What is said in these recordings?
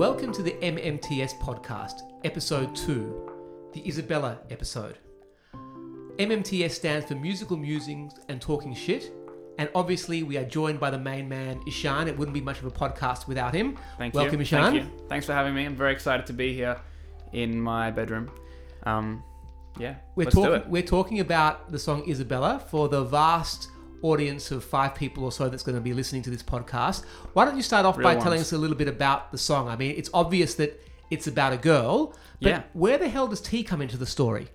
Welcome to the MMTS podcast, episode 2, the Isabella episode. MMTS stands for Musical Musings and Talking Shit, and obviously we are joined by the main man, Ishan. It wouldn't be much of a podcast without him. Welcome, Ishan. Thank you. Thanks for having me. I'm very excited to be here in my bedroom. We're talking about the song Isabella for the vast audience of 5 people or so that's going to be listening to this podcast. Why don't you start off by telling us a little bit about the song? I mean, it's obvious that it's about a girl, but where the hell does tea come into the story?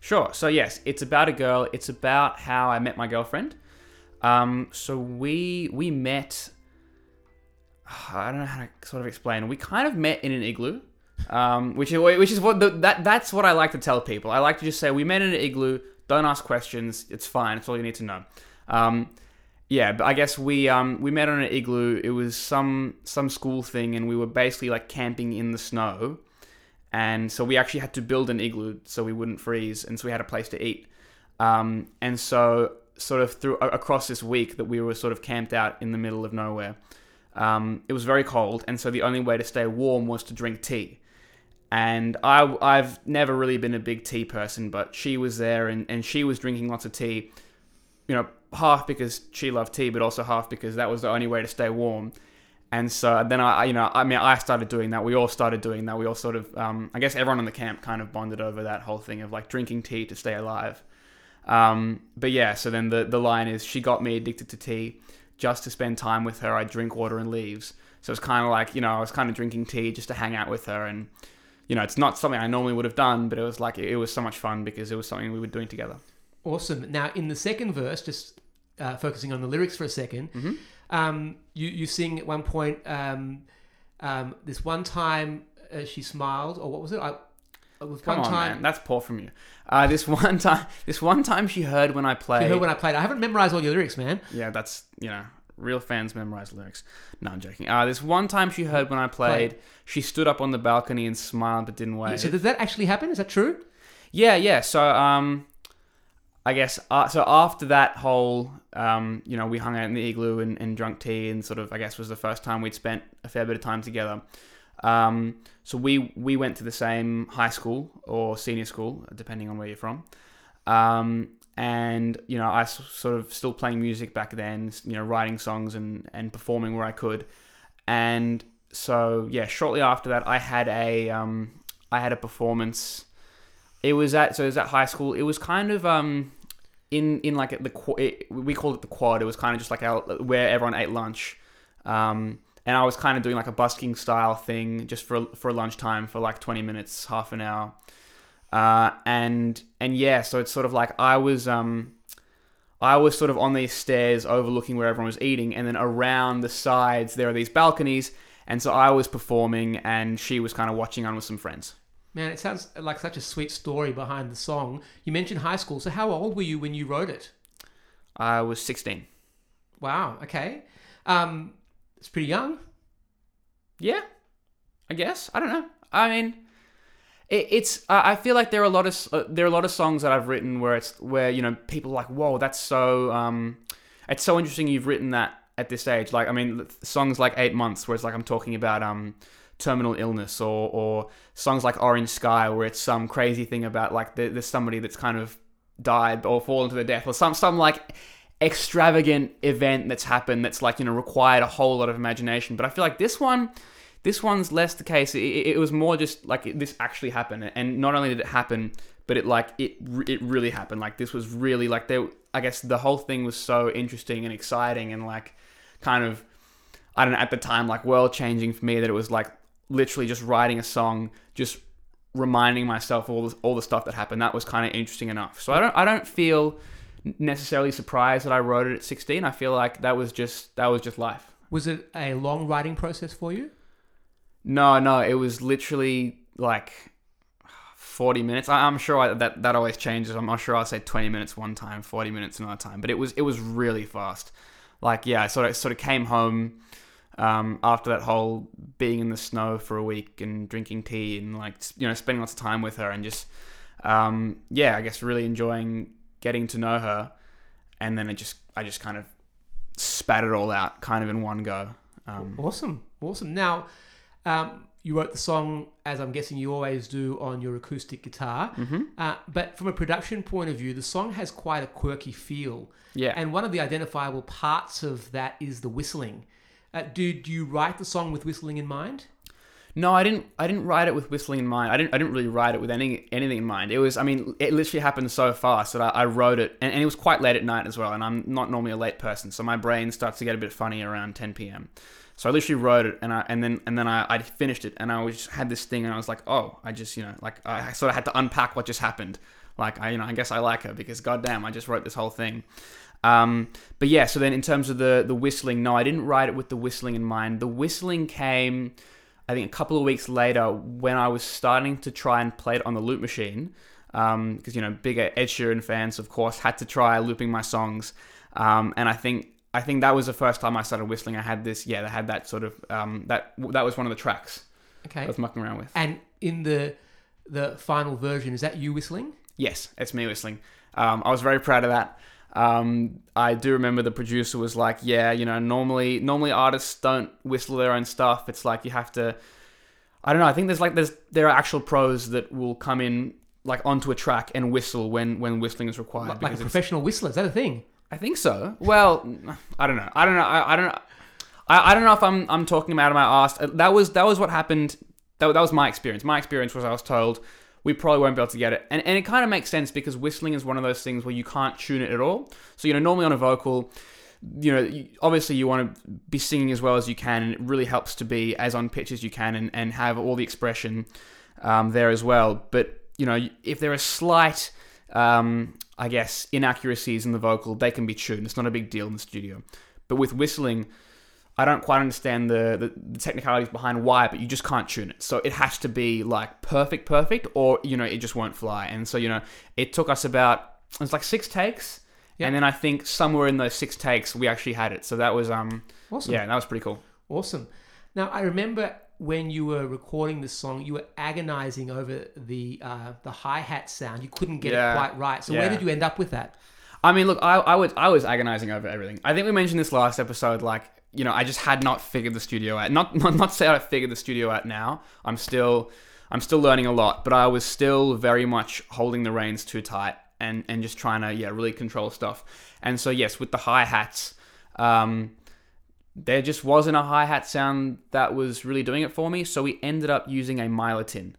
Sure. So yes, it's about a girl. It's about how I met my girlfriend. So we met, I don't know how to sort of explain. We kind of met in an igloo, which is that's what I like to tell people. I like to just say we met in an igloo. Don't ask questions. It's fine. It's all you need to know. But I guess we met on an igloo. It was some school thing, and we were basically like camping in the snow, and so we actually had to build an igloo so we wouldn't freeze, and so we had a place to eat. And so sort of across this week that we were sort of camped out in the middle of nowhere, it was very cold, and so the only way to stay warm was to drink tea. And I've never really been a big tea person, but she was there, and she was drinking lots of tea. You know, half because she loved tea, but also half because that was the only way to stay warm. And so then I started doing that. We all started doing that. We all sort of, I guess everyone in the camp kind of bonded over that whole thing of like drinking tea to stay alive. So then the line is, she got me addicted to tea. Just to spend time with her, I drink water and leaves. So it's kind of like, you know, I was kind of drinking tea just to hang out with her. And, you know, it's not something I normally would have done, but it was like, it was so much fun because it was something we were doing together. Awesome. Now, in the second verse, just focusing on the lyrics for a second, mm-hmm. You sing at one point, this one time she smiled, or what was it? Man. That's poor from you. This one time she heard when I played. She heard when I played. I haven't memorized all your lyrics, man. Yeah, that's, you know, real fans memorize lyrics. No, I'm joking. This one time she heard when I played, she stood up on the balcony and smiled but didn't wave. So does that actually happen? Is that true? Yeah. So, I guess, so after that whole, you know, we hung out in the igloo and drunk tea and sort of, I guess, was the first time we'd spent a fair bit of time together. So we went to the same high school or senior school, depending on where you're from. And, you know, I sort of still playing music back then, you know, writing songs and performing where I could. And so, yeah, shortly after that, I had a performance. It was at high school. It was kind of, in like we called it the quad. It was kind of just like where everyone ate lunch, and I was kind of doing like a busking style thing just for lunchtime for like 20 minutes, half an hour, so it's sort of like I was sort of on these stairs overlooking where everyone was eating, and then around the sides there are these balconies, and so I was performing and she was kind of watching on with some friends. Man, it sounds like such a sweet story behind the song. You mentioned high school. So how old were you when you wrote it? I was 16. Wow. Okay. It's pretty young. Yeah, I guess. I don't know. I mean, it's. I feel like there are a lot of songs that I've written where you know people are like, whoa, that's so. It's so interesting you've written that at this age. Like, I mean, songs like 8 Months, where it's like I'm talking about terminal illness, or songs like Orange Sky, where it's some crazy thing about like there's somebody that's kind of died or fallen to their death, or some like extravagant event that's happened that's like, you know, required a whole lot of imagination. But I feel like this one's less the case. It was more just like this actually happened, and not only did it happen, but it really happened. Like this was really like I guess the whole thing was so interesting and exciting and like kind of, I don't know, at the time like world changing for me that it was like literally just writing a song, just reminding myself all the stuff that happened. That was kind of interesting enough. So I don't feel necessarily surprised that I wrote it at 16. I feel like that was just life. Was it a long writing process for you? No, it was literally like 40 minutes. I'm sure that always changes. I'm not sure. I'll say 20 minutes one time, 40 minutes another time. But it was really fast. Like, yeah, I sort of came home. After that whole being in the snow for a week and drinking tea and like, you know, spending lots of time with her and just, I guess really enjoying getting to know her. And then I just kind of spat it all out kind of in one go. Awesome. Now, you wrote the song, as I'm guessing you always do, on your acoustic guitar. Mm-hmm. But from a production point of view, the song has quite a quirky feel. Yeah. And one of the identifiable parts of that is the whistling. Do you write the song with whistling in mind? No, I didn't write it with whistling in mind. I didn't really write it with anything in mind. It was, I mean, it literally happened so fast that I wrote it, and it was quite late at night as well, and I'm not normally a late person, so my brain starts to get a bit funny around 10 p.m. So I literally wrote it, and then I finished it, and I was just had this thing, and I was like, oh, I just, you know, like I sort of had to unpack what just happened. Like I guess I like her because goddamn, I just wrote this whole thing. But yeah, so then in terms of the whistling, no, I didn't write it with the whistling in mind. The whistling came, I think, a couple of weeks later when I was starting to try and play it on the loop machine, because, you know, big Ed Sheeran fans, of course, had to try looping my songs, and I think that was the first time I started whistling. I had this, yeah, I had that sort of, that was one of the tracks I was mucking around with. And in the final version, is that you whistling? Yes, it's me whistling. I was very proud of that. I do remember the producer was like, yeah, you know, normally artists don't whistle their own stuff. It's like you have to, I don't know. I think there are actual pros that will come in like onto a track and whistle when whistling is required. Like a professional whistler, is that a thing? I think so. Well, I don't know. I don't know if I'm talking them out of my ass. That was what happened. That was my experience. My experience was I was told, we probably won't be able to get it. And it kind of makes sense because whistling is one of those things where you can't tune it at all. So, you know, normally on a vocal, you know, obviously you want to be singing as well as you can. And it really helps to be as on pitch as you can and have all the expression there as well. But, you know, if there are slight, I guess, inaccuracies in the vocal, they can be tuned. It's not a big deal in the studio. But with whistling, I don't quite understand the technicalities behind why, but you just can't tune it. So it has to be like perfect or, you know, it just won't fly. And so, you know, it took us about, it was like 6 takes. Yep. And then I think somewhere in those 6 takes, we actually had it. So that was, awesome. Yeah, that was pretty cool. Awesome. Now, I remember when you were recording this song, you were agonizing over the hi-hat sound. You couldn't get it quite right. So where did you end up with that? I mean, look, I was agonizing over everything. I think we mentioned this last episode, like, you know, I just had not figured the studio out. Not say I figured the studio out now. I'm still learning a lot, but I was still very much holding the reins too tight and just trying to, really control stuff. And so, yes, with the hi-hats, there just wasn't a hi-hat sound that was really doing it for me. So we ended up using a Milo tin.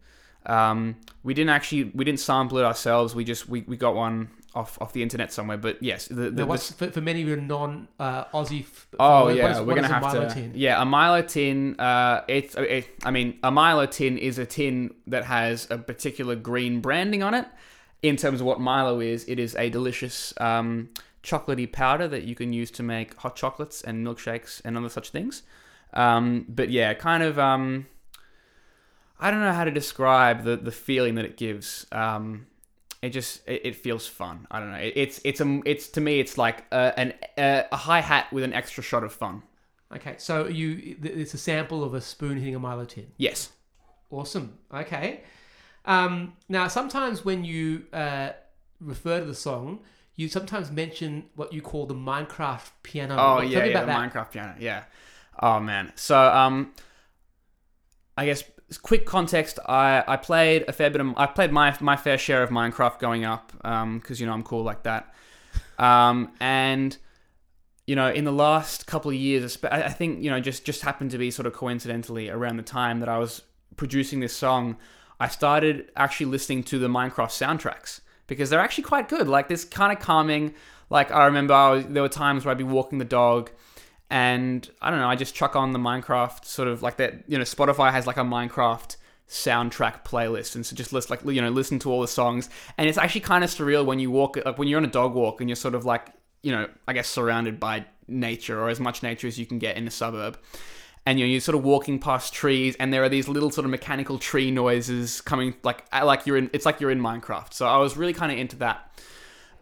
We didn't sample it ourselves. We got one off the internet somewhere, but yes. For many of your non-Aussie... we're going to have to... Tin? Yeah, a Milo tin, a Milo tin is a tin that has a particular green branding on it. In terms of what Milo is, it is a delicious chocolatey powder that you can use to make hot chocolates and milkshakes and other such things. But yeah, kind of... I don't know how to describe the feeling that it gives. It feels fun. I don't know. It's to me, it's like a hi-hat with an extra shot of fun. Okay. So it's a sample of a spoon hitting a Milo tin. Yes. Awesome. Okay. Now sometimes when you, refer to the song, you sometimes mention what you call the Minecraft piano. Oh yeah. Minecraft piano. Yeah. Oh man. So, I guess, quick context, I played a fair bit of... I played my fair share of Minecraft going up, because, you know, I'm cool like that. And, you know, in the last couple of years, I think, you know, just happened to be sort of coincidentally around the time that I was producing this song, I started actually listening to the Minecraft soundtracks, because they're actually quite good. Like, this kind of calming... Like, I remember there were times where I'd be walking the dog, and I don't know, I just chuck on the Minecraft sort of like that, you know, Spotify has like a Minecraft soundtrack playlist. And so just listen to all the songs. And it's actually kind of surreal when you walk, like when you're on a dog walk and you're sort of like, you know, I guess surrounded by nature, or as much nature as you can get in a suburb. And you're sort of walking past trees and there are these little sort of mechanical tree noises coming like you're in Minecraft. So I was really kind of into that.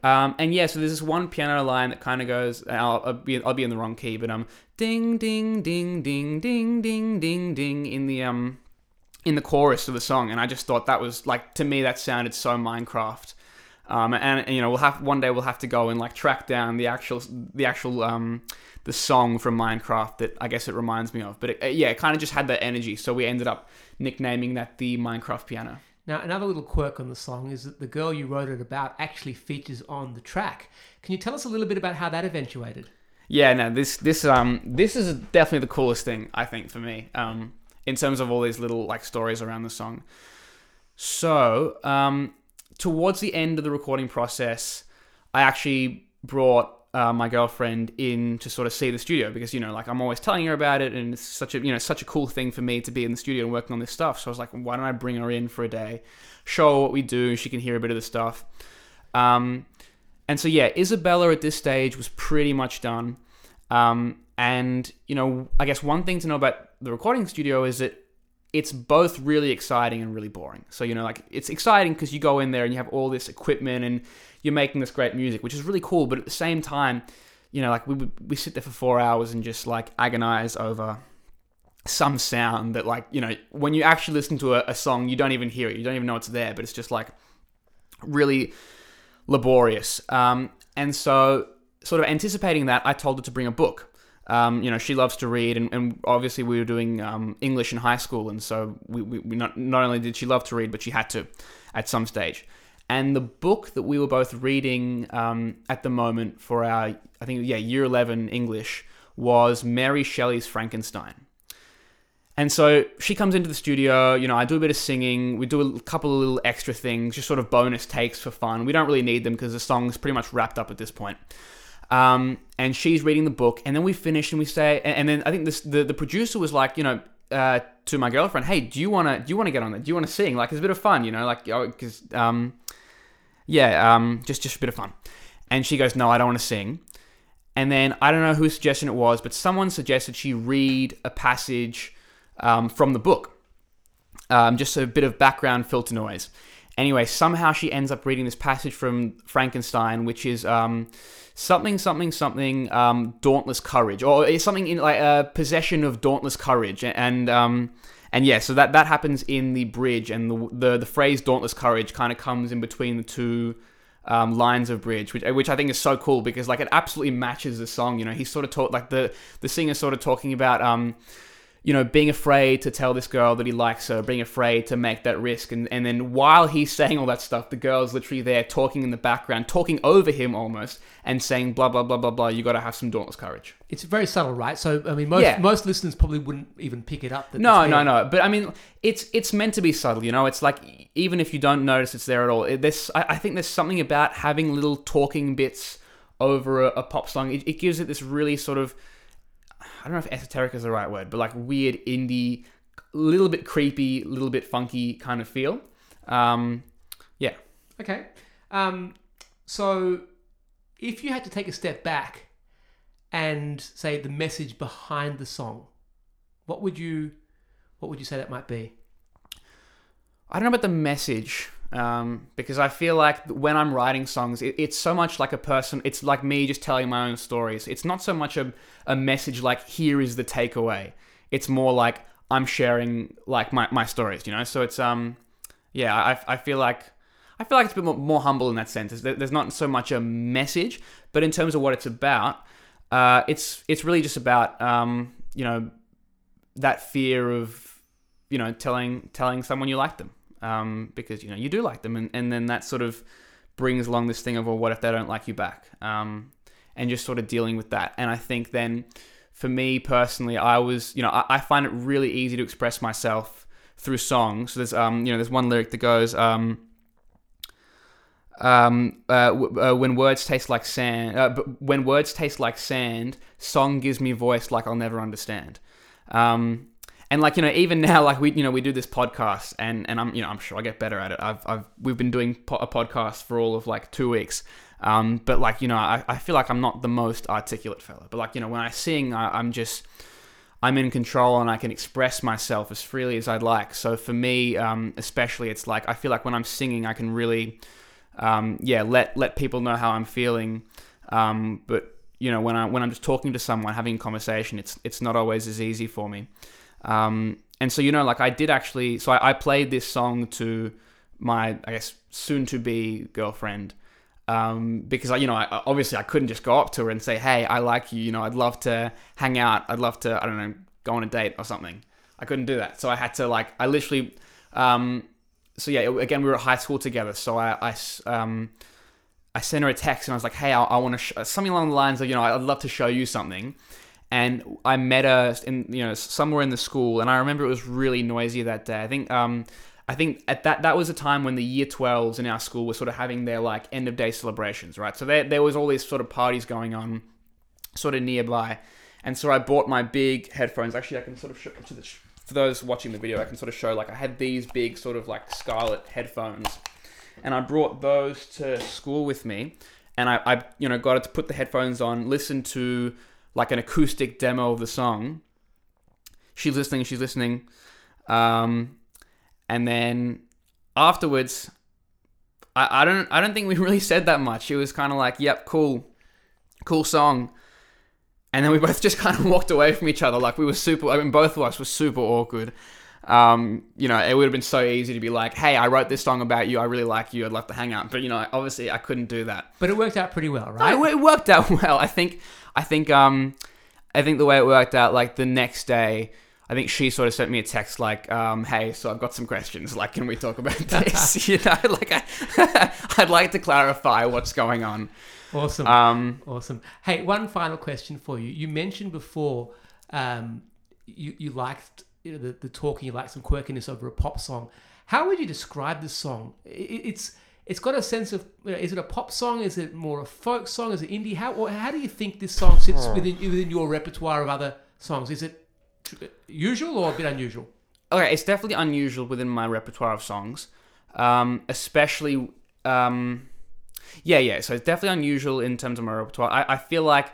And yeah, so there's this one piano line that kind of goes, I'll be in the wrong key, but ding, ding, ding, ding, ding, ding, ding, ding in the chorus of the song. And I just thought that was like, to me, that sounded so Minecraft. And you know, we'll have one day we'll have to go and like track down the song from Minecraft that I guess it reminds me of. But it kind of just had that energy, so we ended up nicknaming that the Minecraft piano. Now, another little quirk on the song is that the girl you wrote it about actually features on the track. Can you tell us a little bit about how that eventuated? Yeah, no, this is definitely the coolest thing, I think, for me, in terms of all these little like stories around the song. So, towards the end of the recording process, I actually brought my girlfriend in to sort of see the studio, because, you know, like I'm always telling her about it, and it's such a cool thing for me to be in the studio and working on this stuff. So I was like, why don't I bring her in for a day, show her what we do, she can hear a bit of the stuff. And so, yeah, Isabella at this stage was pretty much done. And, you know, I guess one thing to know about the recording studio is that it's both really exciting and really boring. So, you know, like it's exciting because you go in there and you have all this equipment and you're making this great music, which is really cool. But at the same time, you know, like we sit there for 4 hours and just like agonize over some sound that, like, you know, when you actually listen to a song, you don't even hear it. You don't even know it's there, but it's just like really laborious. And so sort of anticipating that, I told her to bring a book. You know, she loves to read, and obviously we were doing English in high school, and so we not only did she love to read, but she had to at some stage. And the book that we were both reading at the moment for our, I think, year 11 English was Mary Shelley's Frankenstein. And so she comes into the studio, you know, I do a bit of singing, we do a couple of little extra things, just sort of bonus takes for fun. We don't really need them because the song's pretty much wrapped up at this point. And she's reading the book, and then we finish and we say, and then I think the producer was like, you know, to my girlfriend, hey, do you want to get on there? Do you want to sing? Like, it's a bit of fun, you know, like, because, just a bit of fun. And she goes, no, I don't want to sing. And then I don't know whose suggestion it was, but someone suggested she read a passage, from the book, just a bit of background filter noise. Anyway, somehow she ends up reading this passage from Frankenstein, which is, dauntless courage, or something in like possession of dauntless courage, so that happens in the bridge, and the phrase dauntless courage kind of comes in between the two lines of bridge, which I think is so cool, because like it absolutely matches the song. You know, he's sort of the singer sort of talking about you know, being afraid to tell this girl that he likes her, being afraid to make that risk. And then while he's saying all that stuff, the girl's literally there talking in the background, talking over him almost, and saying, blah, blah, blah, blah, blah, you got to have some dauntless courage. It's very subtle, right? So, I mean, most listeners probably wouldn't even pick it up. No. But I mean, it's meant to be subtle, you know? It's like, even if you don't notice it's there at all, I think there's something about having little talking bits over a pop song. It gives it this really sort of, I don't know if esoteric is the right word, but like weird indie, little bit creepy, little bit funky kind of feel. Okay. So if you had to take a step back and say the message behind the song, what would you say that might be? I don't know about the message, because I feel like when I'm writing songs, it's so much like a person, it's like me just telling my own stories. It's not so much a message like, here is the takeaway. It's more like I'm sharing like my stories, you know? So it's, I feel like it's a bit more humble in that sense. There's not so much a message, but in terms of what it's about, it's really just about, you know, that fear of, you know, telling someone you like them. Because, you know, you do like them, and then that sort of brings along this thing of, well, what if they don't like you back? And just sort of dealing with that. And I think then, for me personally, I find it really easy to express myself through song. So there's, you know, there's one lyric that goes, when words taste like sand, song gives me voice like I'll never understand. And like, you know, even now, like we do this podcast, and I'm sure I get better at it. We've been doing a podcast for all of like 2 weeks. But like, you know, I feel like I'm not the most articulate fella, but like, you know, when I sing, I'm in control, and I can express myself as freely as I'd like. So for me, especially, it's like, I feel like when I'm singing, I can really, let people know how I'm feeling. But you know, when I'm just talking to someone, having a conversation, it's not always as easy for me. And so, you know, like I played this song to my, I guess, soon-to-be girlfriend, because, you know, obviously I couldn't just go up to her and say, hey, I like you, you know, I'd love to hang out, I'd love to, I don't know, go on a date or something. I couldn't do that. So I had to, like, I literally, so yeah, again, we were at high school together, so I sent her a text and I was like, hey, I want to, something along the lines of, you know, I'd love to show you something. And I met her in, you know, somewhere in the school, and I remember it was really noisy that day. I think at that was a time when the year 12s in our school were sort of having their like end of day celebrations, right? So there was all these sort of parties going on sort of nearby. And so I bought my big headphones. Actually, I can sort of show, for those watching the video, I can sort of show, like, I had these big sort of like scarlet headphones, and I brought those to school with me, and I you know, got it to put the headphones on, listen to like an acoustic demo of the song. She's listening. And then afterwards, I don't think we really said that much. It was kind of like, yep, cool song. And then we both just kind of walked away from each other. Like, we were both of us were super awkward. You know, it would have been so easy to be like, hey, I wrote this song about you, I really like you, I'd love to hang out. But, you know, obviously I couldn't do that. But it worked out pretty well, right? No, it worked out well. I think the way it worked out, like, the next day, I think she sort of sent me a text like, hey, so I've got some questions. Like, can we talk about this? You know, like, I'd like to clarify what's going on. Awesome. Awesome. Hey, one final question for you. You mentioned before you liked, you know, the talking, you liked some quirkiness over a pop song. How would you describe this song? It's got a sense of, you know, is it a pop song? Is it more a folk song? Is it indie? How do you think this song sits within your repertoire of other songs? Is it usual or a bit unusual? Okay, it's definitely unusual within my repertoire of songs, especially so it's definitely unusual in terms of my repertoire. I feel like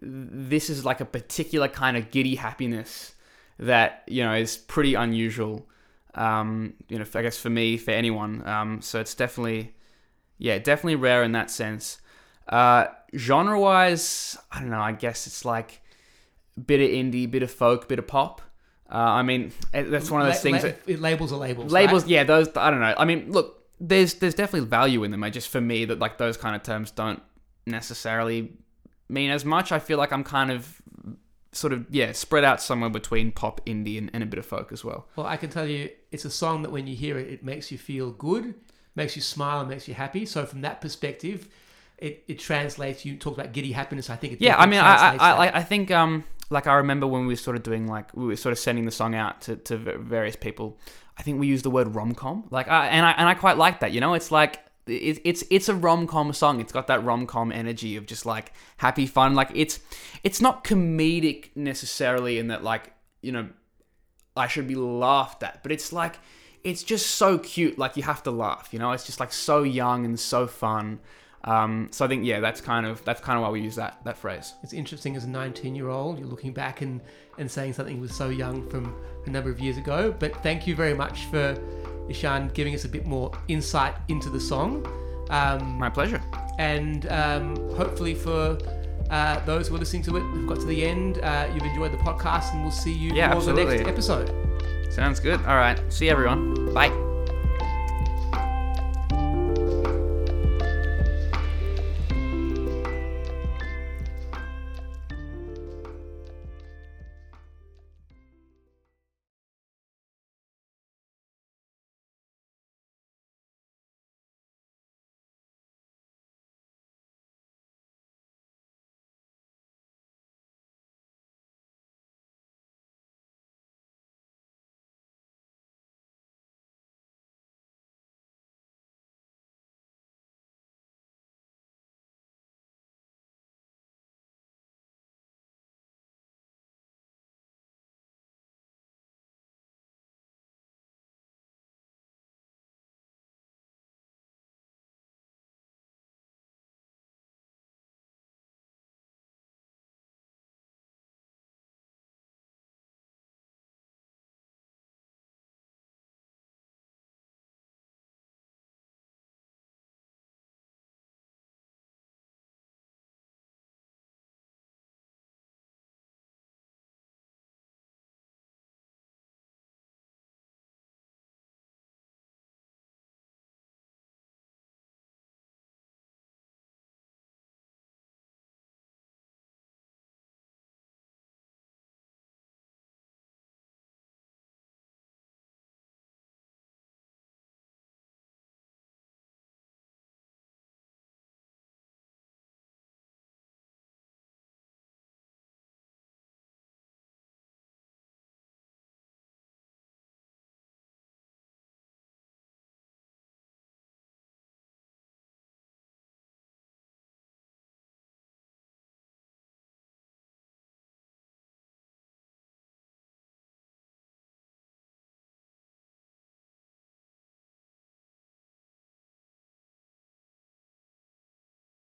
this is like a particular kind of giddy happiness that, you know, is pretty unusual, you know, I guess for me, for anyone, so it's definitely rare in that sense. Genre wise, I don't know, I guess it's like bit of indie, bit of folk, bit of pop. I mean, that's one of those things that labels are labels. Labels, right? Yeah. Those, I don't know. I mean, look, there's definitely value in them. I just, for me, that like those kind of terms don't necessarily mean as much. I feel like I'm kind of sort of spread out somewhere between pop, indie, and a bit of folk as well. Well, I can tell you, it's a song that when you hear it, it makes you feel good, makes you smile, and makes you happy. So from that perspective, it translates. You talked about giddy happiness. I think it I think. Like, I remember when we were sort of doing, like, we were sort of sending the song out to various people. I think we used the word rom-com. Like, I quite like that, you know? It's like, it's a rom-com song. It's got that rom-com energy of just, like, happy fun. Like, it's not comedic necessarily in that, like, you know, I should be laughed at. But it's, like, it's just so cute. Like, you have to laugh, you know? It's just, like, so young and so fun. So I think, that's kind of why we use that phrase. It's interesting, as a 19-year-old, you're looking back and saying something was so young from a number of years ago. But thank you very much for Ishan giving us a bit more insight into the song. My pleasure. And hopefully for those who are listening to it, who've got to the end, you've enjoyed the podcast, and we'll see you for the next episode. Sounds good. All right. See you, everyone. Bye.